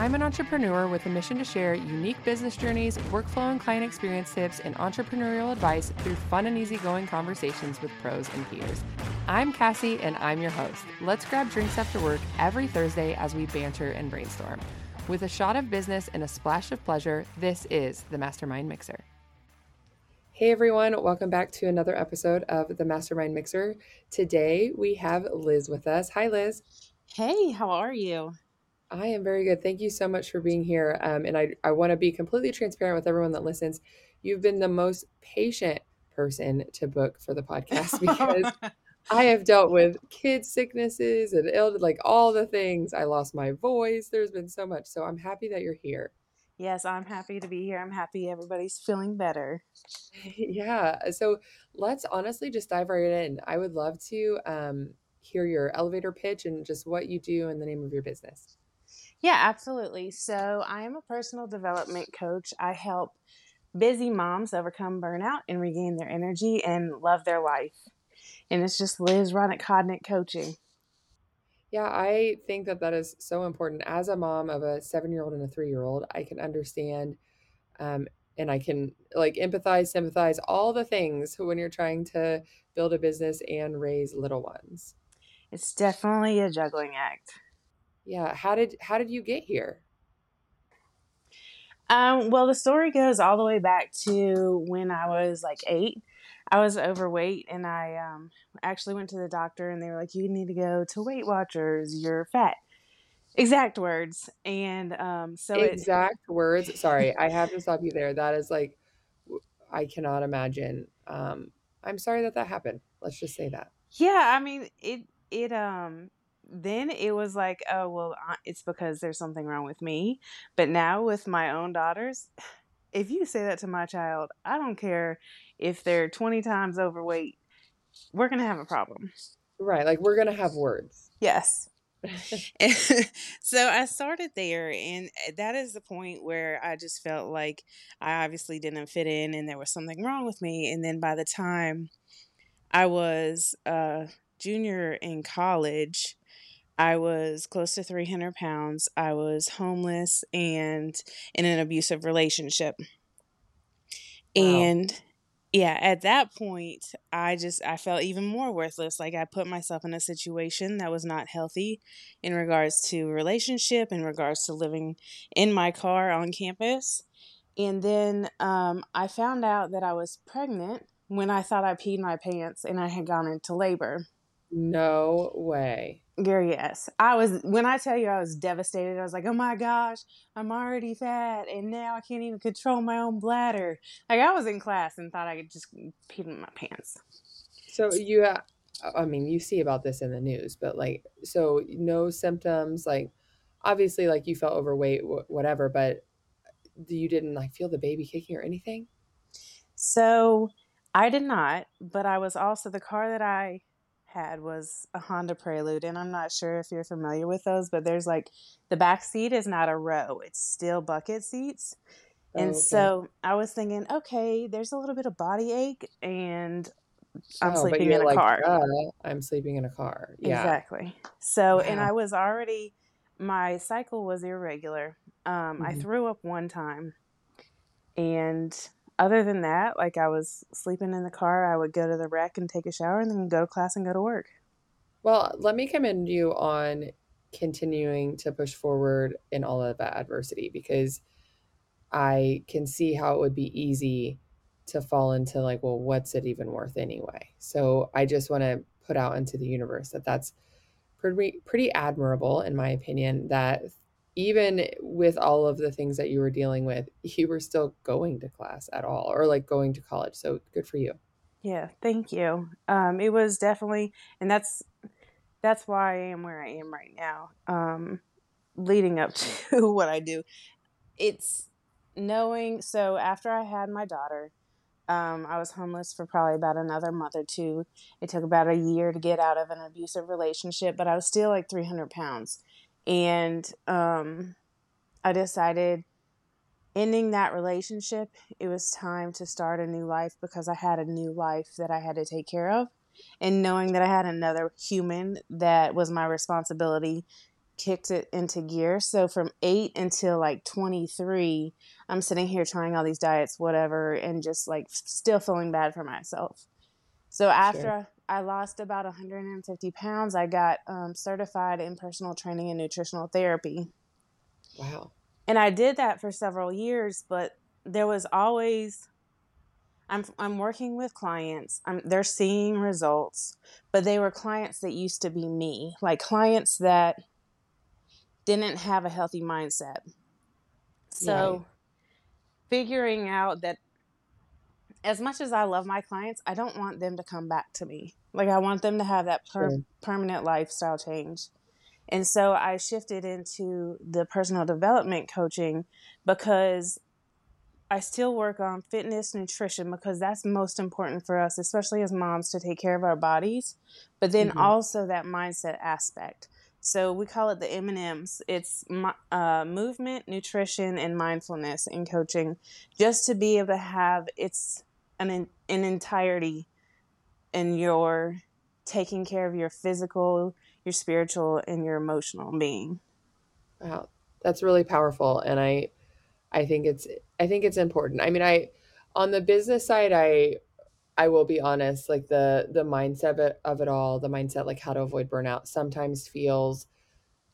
I'm an entrepreneur with a mission to share unique business journeys, workflow and client experience tips, and entrepreneurial advice through fun and easygoing conversations with pros and peers. I'm Cassie, and I'm your host. Let's grab drinks after work every Thursday as we banter and brainstorm. With a shot of business and a splash of pleasure, this is the Mastermind Mixer. Hey everyone, welcome back to another episode of the Mastermind Mixer. Today we have Liz with us. Hi Liz. Hey, how are you? I am very good. Thank you so much for being here. And I want to be completely transparent with everyone that listens. You've been the most patient person to book for the podcast because I have dealt with kids' sicknesses and all the things. I lost my voice. There's been so much. So I'm happy that you're here. Yes, I'm happy to be here. I'm happy everybody's feeling better. Yeah. So let's honestly just dive right in. I would love to hear your elevator pitch and just what you do and the name of your business. Yeah, absolutely. So I am a personal development coach. I help busy moms overcome burnout and regain their energy and love their life. And it's just Liz Hronek Codnick Coaching. Yeah, I think that is so important. As a mom of a 7-year-old and a 3-year-old, I can understand and I can empathize, sympathize, all the things when you're trying to build a business and raise little ones. It's definitely a juggling act. Yeah. How did you get here? Well, the story goes all the way back to when I was 8. I was overweight and I actually went to the doctor and they were like, you need to go to Weight Watchers. You're fat. Exact words. And words. Sorry, I have to stop you there. That is I cannot imagine. I'm sorry that happened. Let's just say that. Yeah. I mean, then it was oh, well, it's because there's something wrong with me. But now with my own daughters, if you say that to my child, I don't care if they're 20 times overweight, we're going to have a problem. Right. We're going to have words. Yes. So I started there, and that is the point where I just felt like I obviously didn't fit in and there was something wrong with me. And then by the time I was a junior in college, I was close to 300 pounds. I was homeless and in an abusive relationship. Wow. And yeah, at that point, I felt even more worthless. I put myself in a situation that was not healthy in regards to relationship, in regards to living in my car on campus. And then I found out that I was pregnant when I thought I peed my pants and I had gone into labor. No way. Girl, yes. When I tell you I was devastated, I was oh my gosh, I'm already fat and now I can't even control my own bladder. I was in class and thought I could just pee in my pants. So you see about this in the news, but so no symptoms, obviously you felt overweight, whatever, but you didn't feel the baby kicking or anything? So I did not, but I was also the car that I had was a Honda Prelude, and I'm not sure if you're familiar with those, but there's the back seat is not a row, it's still bucket seats. And okay. So I was thinking, okay, there's a little bit of body ache and I'm sleeping in a car. I'm sleeping in a car. Yeah. Exactly. So, yeah. And I was already, my cycle was irregular. Mm-hmm. I threw up one time, and other than that, I was sleeping in the car, I would go to the rec and take a shower and then go to class and go to work. Well, let me commend you on continuing to push forward in all of that adversity, because I can see how it would be easy to fall into well, what's it even worth anyway? So I just want to put out into the universe that's pretty admirable, in my opinion, that even with all of the things that you were dealing with, you were still going to class at all, or going to college. So good for you. Yeah. Thank you. It was definitely, and that's why I am where I am right now. Leading up to what I do, it's knowing. So after I had my daughter, I was homeless for probably about another month or two. It took about a year to get out of an abusive relationship, but I was still 300 pounds. And I decided ending that relationship, it was time to start a new life, because I had a new life that I had to take care of. And knowing that I had another human that was my responsibility kicked it into gear. So from 8 until like 23, I'm sitting here trying all these diets, whatever, and just like still feeling bad for myself. So after I lost about 150 pounds, I got certified in personal training and nutritional therapy. Wow. And I did that for several years, but there was always, I'm working with clients, they're seeing results, but they were clients that used to be me, like clients that didn't have a healthy mindset. So figuring out that as much as I love my clients, I don't want them to come back to me. Like I want them to have that permanent lifestyle change. And so I shifted into the personal development coaching because I still work on fitness, nutrition, because that's most important for us, especially as moms, to take care of our bodies, but then also that mindset aspect. So we call it the M&Ms. It's movement, nutrition, and mindfulness in coaching, just to be able to have an entirety in your taking care of your physical, your spiritual, and your emotional being. Wow, that's really powerful, and I think it's important. I mean, on the business side, I will be honest, like the mindset of it all, the mindset, like how to avoid burnout, sometimes feels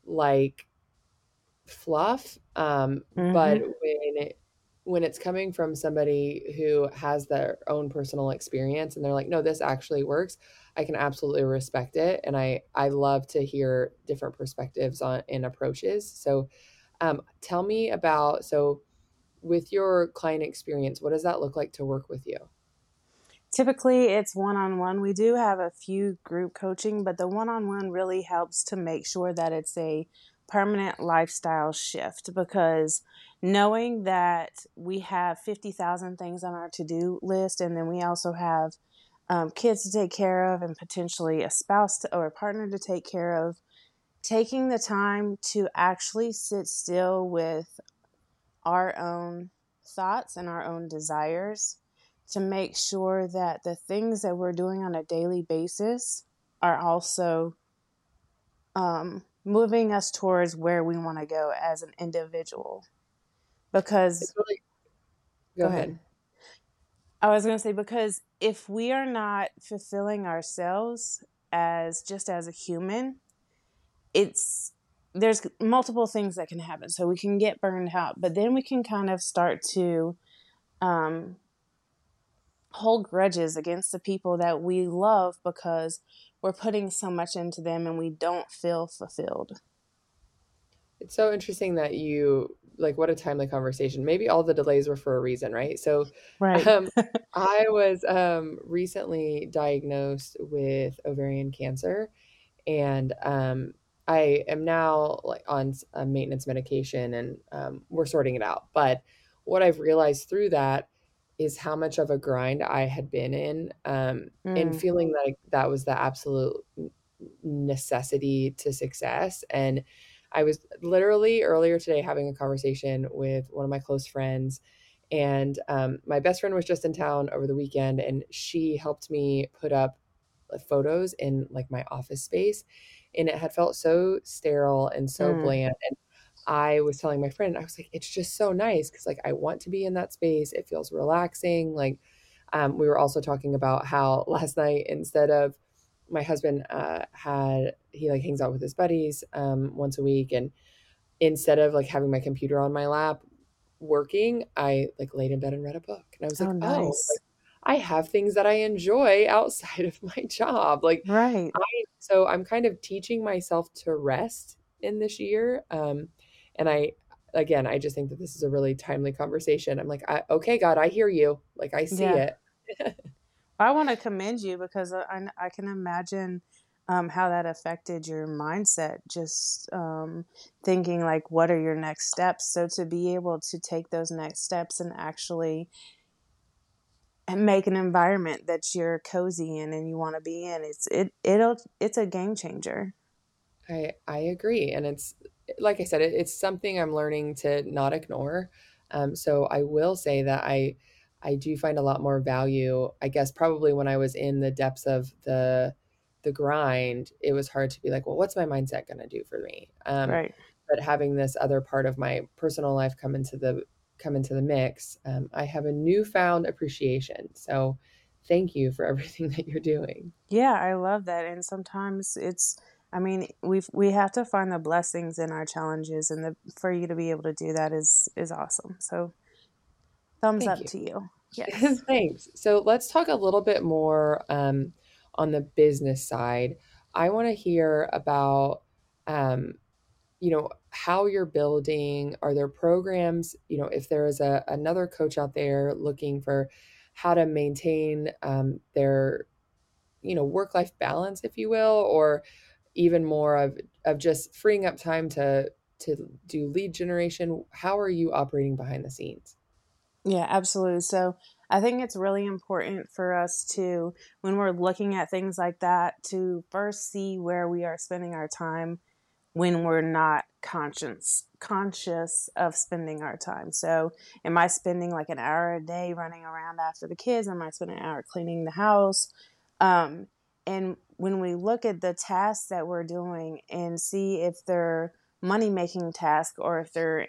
like fluff. But when it's coming from somebody who has their own personal experience and they're like, no, this actually works, I can absolutely respect it. And I love to hear different perspectives on and approaches. So tell me about, so with your client experience, what does that look like to work with you? Typically, it's one-on-one. We do have a few group coaching, but the one-on-one really helps to make sure that it's a permanent lifestyle shift, because knowing that we have 50,000 things on our to-do list, and then we also have kids to take care of and potentially a spouse or a partner to take care of, taking the time to actually sit still with our own thoughts and our own desires to make sure that the things that we're doing on a daily basis are also moving us towards where we want to go as an individual. Because Go ahead. I was going to say, because if we are not fulfilling ourselves as just as a human, there's multiple things that can happen. So we can get burned out, but then we can kind of start to hold grudges against the people that we love because we're putting so much into them and we don't feel fulfilled. It's so interesting that you, like, what a timely conversation. Maybe all the delays were for a reason, right? So I was recently diagnosed with ovarian cancer, and I am now like on a maintenance medication, and we're sorting it out. But what I've realized through that is how much of a grind I had been in, and feeling like that was the absolute necessity to success. And I was literally earlier today having a conversation with one of my close friends, and my best friend was just in town over the weekend, and she helped me put up photos in like my office space, and it had felt so sterile and so bland. And I was telling my friend, I was like, it's just so nice, because like I want to be in that space. It feels relaxing. Like we were also talking about how last night, instead of my husband he like hangs out with his buddies once a week, and instead of like having my computer on my lap working, I like laid in bed and read a book. And I was like, I have things that I enjoy outside of my job. Like, so I'm kind of teaching myself to rest in this year. And I just think that this is a really timely conversation. I'm like, okay, God, I hear you. Like I see it. I want to commend you, because I can imagine how that affected your mindset, just thinking like, what are your next steps? So to be able to take those next steps and actually make an environment that you're cozy in and you want to be in, it's a game changer. I agree. And it's, like I said, it's something I'm learning to not ignore. So I will say that I do find a lot more value, I guess, probably when I was in the depths of the the grind, it was hard to be like, well, what's my mindset going to do for me? Right. But having this other part of my personal life come into the mix, I have a newfound appreciation. So thank you for everything that you're doing. Yeah, I love that. And sometimes it's, I mean, we have to find the blessings in our challenges, and for you to be able to do that is awesome. So thumbs up to you. Yes. Thanks. So let's talk a little bit more on the business side. I want to hear about, how you're building. Are there programs, if there is another coach out there looking for how to maintain their, work-life balance, if you will, or even more of just freeing up time to do lead generation. How are you operating behind the scenes? Yeah, absolutely. So I think it's really important for us to, when we're looking at things like that, to first see where we are spending our time when we're not conscious of spending our time. So am I spending like an hour a day running around after the kids? Am I spending an hour cleaning the house? And when we look at the tasks that we're doing and see if they're money-making tasks or if they're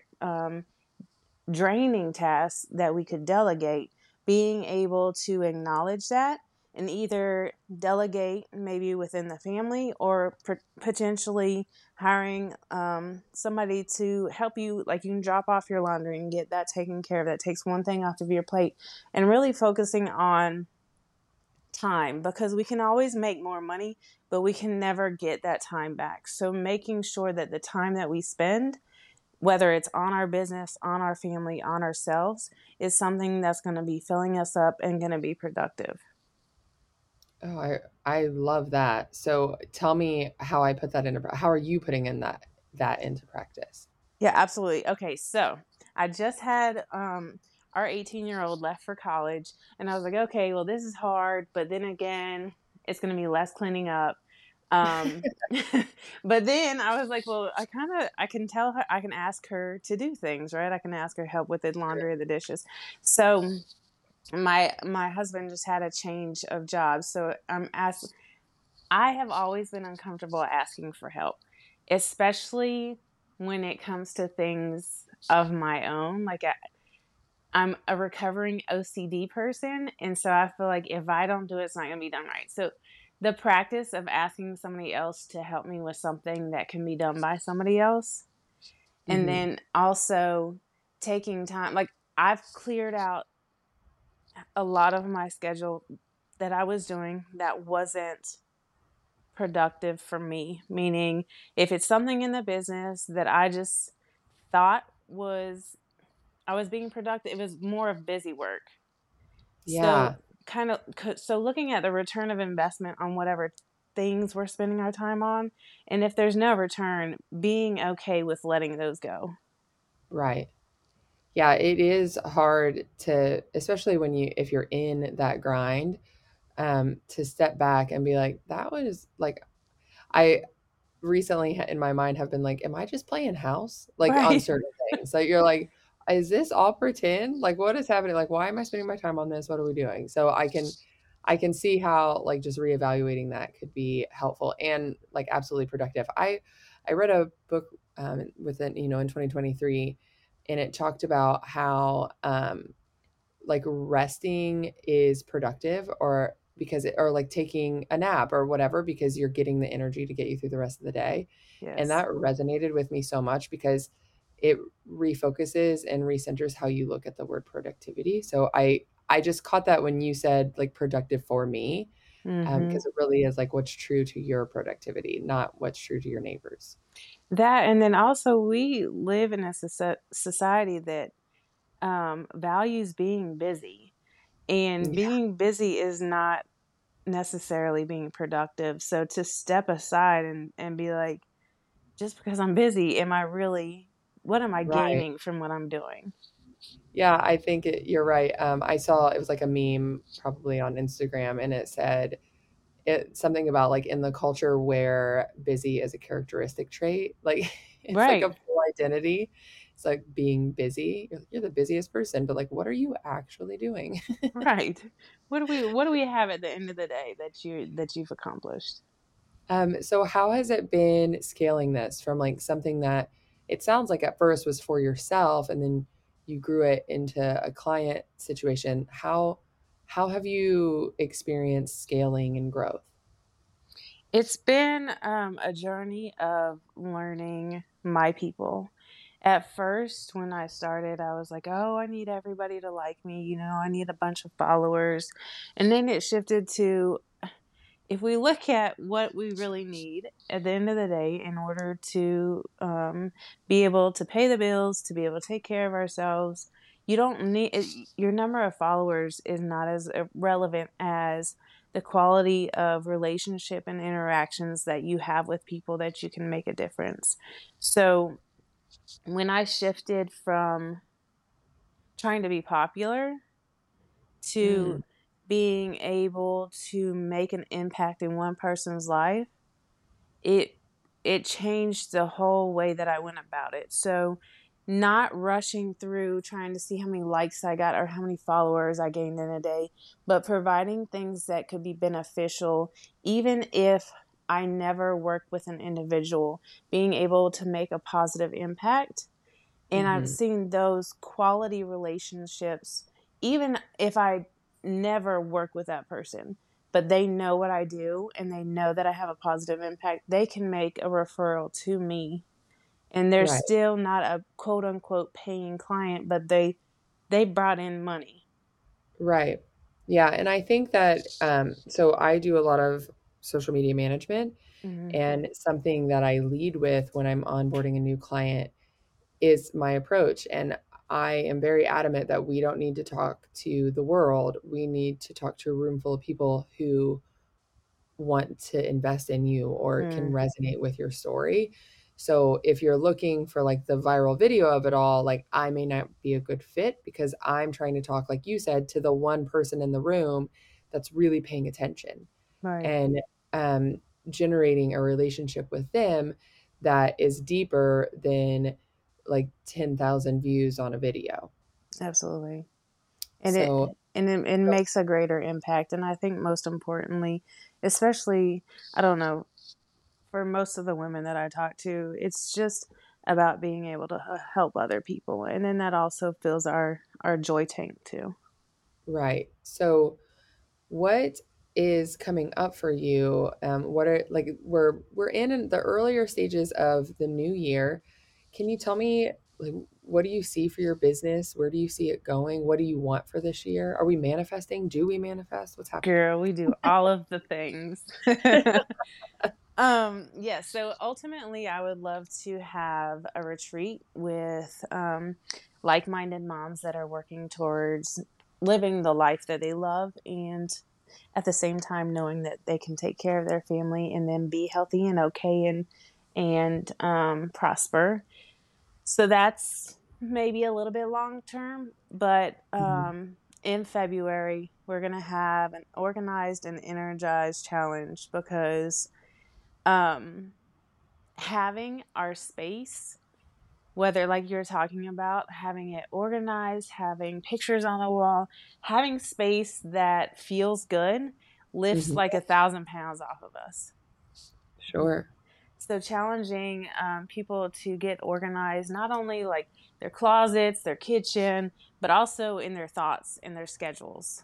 draining tasks that we could delegate, being able to acknowledge that and either delegate maybe within the family or potentially hiring somebody to help you, like you can drop off your laundry and get that taken care of. That takes one thing off of your plate, and really focusing on time, because we can always make more money, but we can never get that time back. So making sure that the time that we spend, whether it's on our business, on our family, on ourselves, is something that's going to be filling us up and going to be productive. Oh, I love that. So tell me how are you putting in that into practice? Yeah, absolutely. Okay. So I just had, our 18-year-old left for college, and I was like, okay, well, this is hard, but then again, it's going to be less cleaning up. But then I was like, well, I can tell her, I can ask her to do things, right? I can ask her help with the laundry or the dishes. So my husband just had a change of jobs. So I have always been uncomfortable asking for help, especially when it comes to things of my own. Like I'm a recovering OCD person. And so I feel like if I don't do it, it's not going to be done right. So the practice of asking somebody else to help me with something that can be done by somebody else. And then also taking time, like I've cleared out a lot of my schedule that I was doing that wasn't productive for me. Meaning if it's something in the business that I just thought I was being productive, it was more of busy work. Yeah. So looking at the return of investment on whatever things we're spending our time on, and if there's no return, being okay with letting those go. Right. Yeah, it is hard to, especially if you're in that grind, to step back and be like, that was like, I recently in my mind have been like, am I just playing house? Like right. On certain things. So you're like, is this all pretend? Like, what is happening? Like, why am I spending my time on this? What are we doing? So I can see how like just reevaluating that could be helpful and like absolutely productive. I read a book in 2023, and it talked about how like resting is productive, or like taking a nap or whatever, because you're getting the energy to get you through the rest of the day. Yes. And that resonated with me so much because it refocuses and recenters how you look at the word productivity. So I just caught that when you said like productive for me, because it really is like what's true to your productivity, not what's true to your neighbors. That, and then also we live in a society that values being busy, and being busy is not necessarily being productive. So to step aside and be like, just because I'm busy, what am I gaining from what I'm doing? Yeah, I think you're right. I saw, it was like a meme probably on Instagram, and it said something about like in the culture where busy is a characteristic trait, like it's like a full identity. It's like being busy. You're the busiest person, but like, what are you actually doing? Right. What do we have at the end of the day that you've accomplished? So how has it been scaling this from like something that it sounds like at first was for yourself and then you grew it into a client situation? How have you experienced scaling and growth? It's been a journey of learning my people. At first, when I started, I was like, oh, I need everybody to like me. You know, I need a bunch of followers. And then it shifted to, if we look at what we really need at the end of the day, in order to be able to pay the bills, to be able to take care of ourselves, you don't need, your number of followers is not as relevant as the quality of relationship and interactions that you have with people that you can make a difference. So when I shifted from trying to be popular to being able to make an impact in one person's life, it changed the whole way that I went about it. So not rushing through trying to see how many likes I got or how many followers I gained in a day, but providing things that could be beneficial, even if I never worked with an individual, being able to make a positive impact. And I've seen those quality relationships, even if I never work with that person, but they know what I do and they know that I have a positive impact. They can make a referral to me. And they're right. Still not a quote unquote paying client, but they brought in money. Right. Yeah. And I think that, so I do a lot of social media management, and something that I lead with when I'm onboarding a new client is my approach. And I am very adamant that we don't need to talk to the world. We need to talk to a room full of people who want to invest in you or can resonate with your story. So if you're looking for like the viral video of it all, like I may not be a good fit because I'm trying to talk, like you said, to the one person in the room that's really paying attention and generating a relationship with them that is deeper than like 10,000 views on a video. Absolutely. And so, it makes a greater impact. And I think most importantly, especially, I don't know, for most of the women that I talk to, it's just about being able to help other people. And then that also fills our joy tank too. Right. So what is coming up for you? What are, like, we're in the earlier stages of the new year. Can you tell me, like, what do you see for your business? Where do you see it going? What do you want for this year? Are we manifesting? Do we manifest? What's happening? Girl, we do all of the things. Yeah. So ultimately I would love to have a retreat with, like-minded moms that are working towards living the life that they love. And at the same time, knowing that they can take care of their family and then be healthy and okay and prosper. So that's maybe a little bit long-term, but, in February, we're going to have an organized and energized challenge because, having our space, whether like you're talking about, having it organized, having pictures on the wall, having space that feels good lifts like 1,000 pounds off of us. Sure. So challenging people to get organized, not only like their closets, their kitchen, but also in their thoughts and their schedules.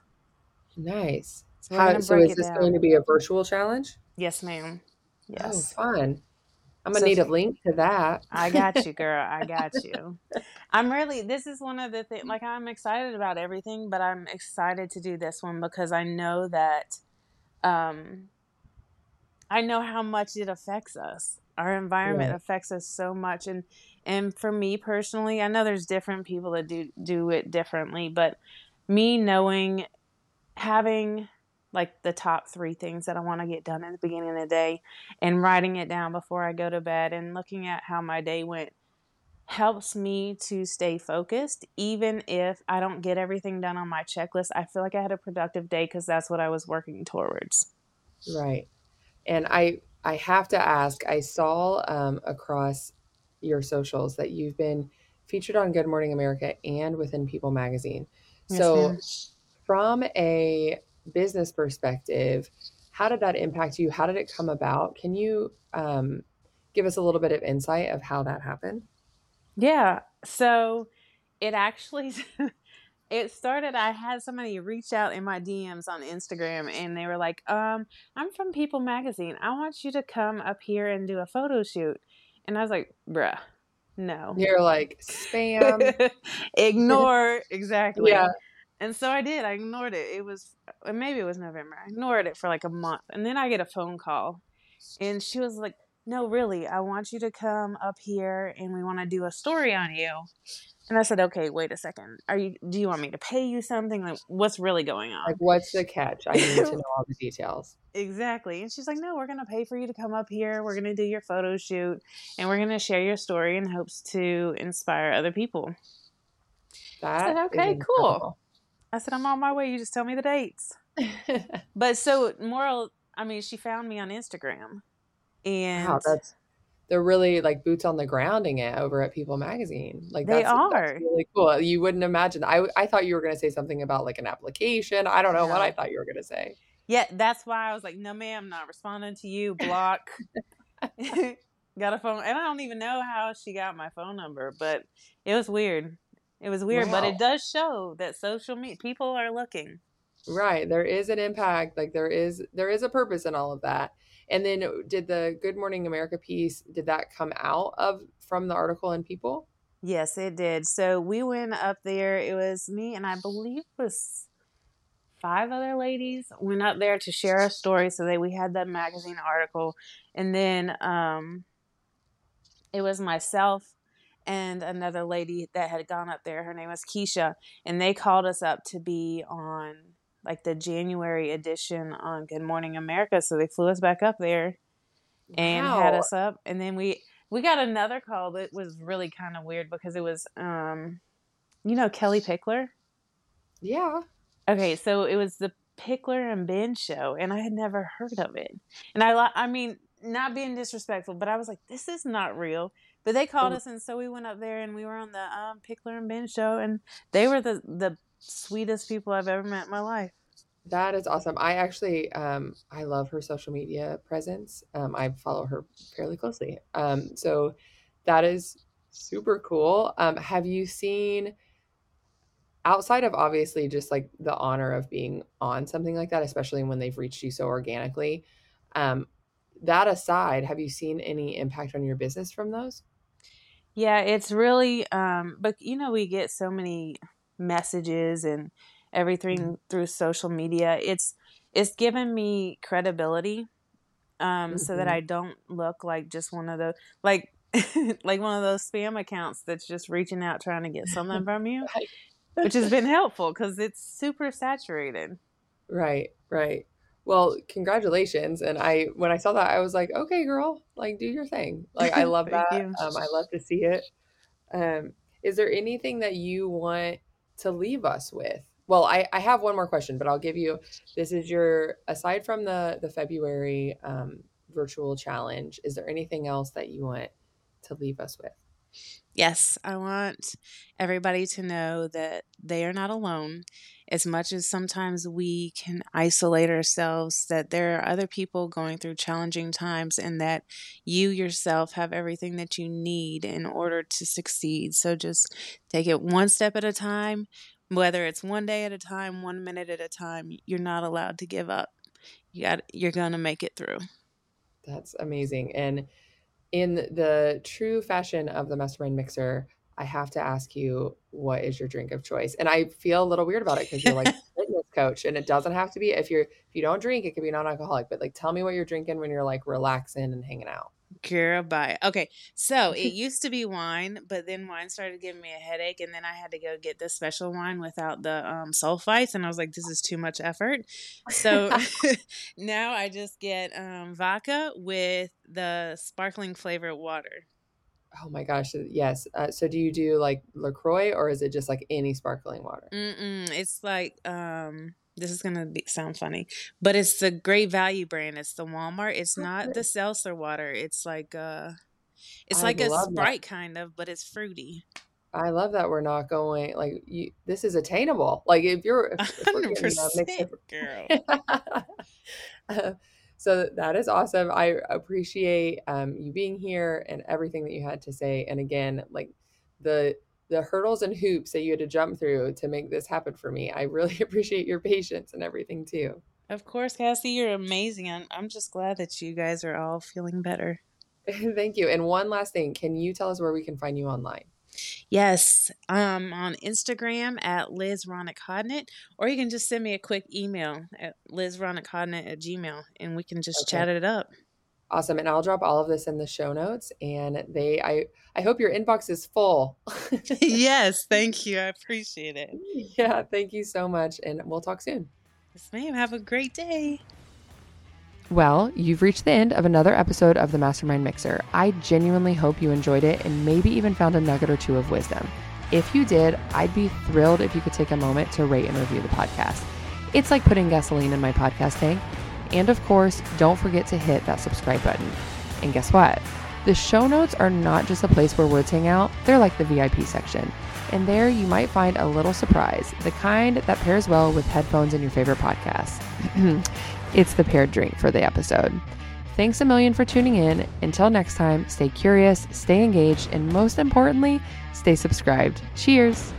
Nice. So, is this going to be a virtual challenge? Yes, ma'am. Yes. Oh, fun. I'm going to need a link to that. I got you, girl. I got you. This is one of the things, like, I'm excited about everything, but I'm excited to do this one because I know that, I know how much it affects us. Our environment affects us so much. And for me personally, I know there's different people that do it differently, but me knowing, having like the top 3 things that I want to get done at the beginning of the day and writing it down before I go to bed and looking at how my day went helps me to stay focused. Even if I don't get everything done on my checklist, I feel like I had a productive day because that's what I was working towards. Right. And I have to ask, I saw across your socials that you've been featured on Good Morning America and within People Magazine. Yes, so ma'am. From a business perspective, How did that impact you? How did it come about? Can you give us a little bit of insight of how that happened? Yeah. So it actually, it started, I had somebody reach out in my DMs on Instagram and they were like, I'm from People Magazine. I want you to come up here and do a photo shoot. And I was like, bruh, no. You're like, spam. Ignore. Exactly. Yeah. And so I did. I ignored it. It was, maybe it was November. I ignored it for like a month. And then I get a phone call and she was like, no, really, I want you to come up here and we want to do a story on you. And I said, okay, wait a second. Do you want me to pay you something? Like, what's really going on? Like, what's the catch? I need to know all the details. Exactly. And she's like, no, we're going to pay for you to come up here. We're going to do your photo shoot and we're going to share your story in hopes to inspire other people. I said, okay, cool. I said, I'm on my way. You just tell me the dates. But so moral, I mean, she found me on Instagram. And wow, they're really like boots on the grounding it over at People Magazine. Like that's really cool. You wouldn't imagine. I thought you were going to say something about like an application. I don't know what I thought you were going to say. Yeah. That's why I was like, no, ma'am, not responding to you. Block. Got a phone. And I don't even know how she got my phone number, but it was weird. It was weird, wow. But it does show that social media, people are looking. Right. There is an impact. Like there is a purpose in all of that. And then did the Good Morning America piece, did that come out of from the article in People? Yes, it did. So we went up there. It was me and I believe it was 5 other ladies went up there to share our story. So that we had the magazine article. And then it was myself and another lady that had gone up there. Her name was Keisha. And they called us up to be on like the January edition on Good Morning America. So they flew us back up there and had us up. And then we got another call that was really kind of weird because it was, you know, Kelly Pickler. Yeah. Okay. So it was the Pickler and Ben show and I had never heard of it. And I mean, not being disrespectful, but I was like, this is not real. But they called us. And so we went up there and we were on the Pickler and Ben show and they were the sweetest people I've ever met in my life. That is awesome. I actually, I love her social media presence. I follow her fairly closely. So that is super cool. Have you seen outside of obviously just like the honor of being on something like that, especially when they've reached you so organically, that aside, have you seen any impact on your business from those? Yeah, it's really, but you know, we get so many messages and everything through social media. It's given me credibility, so that I don't look like just one of those, like, like one of those spam accounts that's just reaching out, trying to get something from you, right. Which has been helpful cause it's super saturated. Right. Right. Well, congratulations. And when I saw that, I was like, okay, girl, like do your thing. Like, I love that. I love to see it. Is there anything that you want to leave us with? Well, I have one more question, but I'll give you, this is your, aside from the February virtual challenge, is there anything else that you want to leave us with? Yes. I want everybody to know that they are not alone. As much as sometimes we can isolate ourselves, that there are other people going through challenging times and that you yourself have everything that you need in order to succeed. So just take it one step at a time, whether it's one day at a time, 1 minute at a time, you're not allowed to give up. You're going to make it through. That's amazing. And in the true fashion of the Mastermind Mixer, I have to ask you, what is your drink of choice? And I feel a little weird about it because you're like a fitness coach and it doesn't have to be, if you don't drink, it could be non-alcoholic, but like, tell me what you're drinking when you're like relaxing and hanging out. Girl, bye. Okay. So it used to be wine, but then wine started giving me a headache and then I had to go get this special wine without the sulfites. And I was like, this is too much effort. So now I just get vodka with the sparkling flavored water. Oh my gosh. Yes. So do you do like LaCroix or is it just like any sparkling water? It's like, this is going to sound funny, but it's the Great Value brand. It's the Walmart. It's not the seltzer water. It's like, it's like a Sprite kind of, but it's fruity. I love that. We're not going like this is attainable. Like if you're 100%, girl. So that is awesome. I appreciate you being here and everything that you had to say. And again, like the hurdles and hoops that you had to jump through to make this happen for me. I really appreciate your patience and everything too. Of course, Cassie, you're amazing. I'm just glad that you guys are all feeling better. Thank you. And one last thing, can you tell us where we can find you online? Yes, I'm on Instagram at Liz Hronek Codnick, or you can just send me a quick email at lizhronekcodnick@gmail.com, and we can just chat it up. Awesome. And I'll drop all of this in the show notes, and I hope your inbox is full. Yes. Thank you. I appreciate it. Yeah. Thank you so much. And we'll talk soon. Yes, ma'am. Have a great day. Well, you've reached the end of another episode of the Mastermind Mixer. I genuinely hope you enjoyed it and maybe even found a nugget or two of wisdom. If you did, I'd be thrilled if you could take a moment to rate and review the podcast. It's like putting gasoline in my podcast tank. And of course, don't forget to hit that subscribe button. And guess what? The show notes are not just a place where words hang out. They're like the VIP section. And there you might find a little surprise, the kind that pairs well with headphones and your favorite podcast. It's the paired drink for the episode. Thanks a million for tuning in. Until next time, stay curious, stay engaged, and most importantly, stay subscribed. Cheers.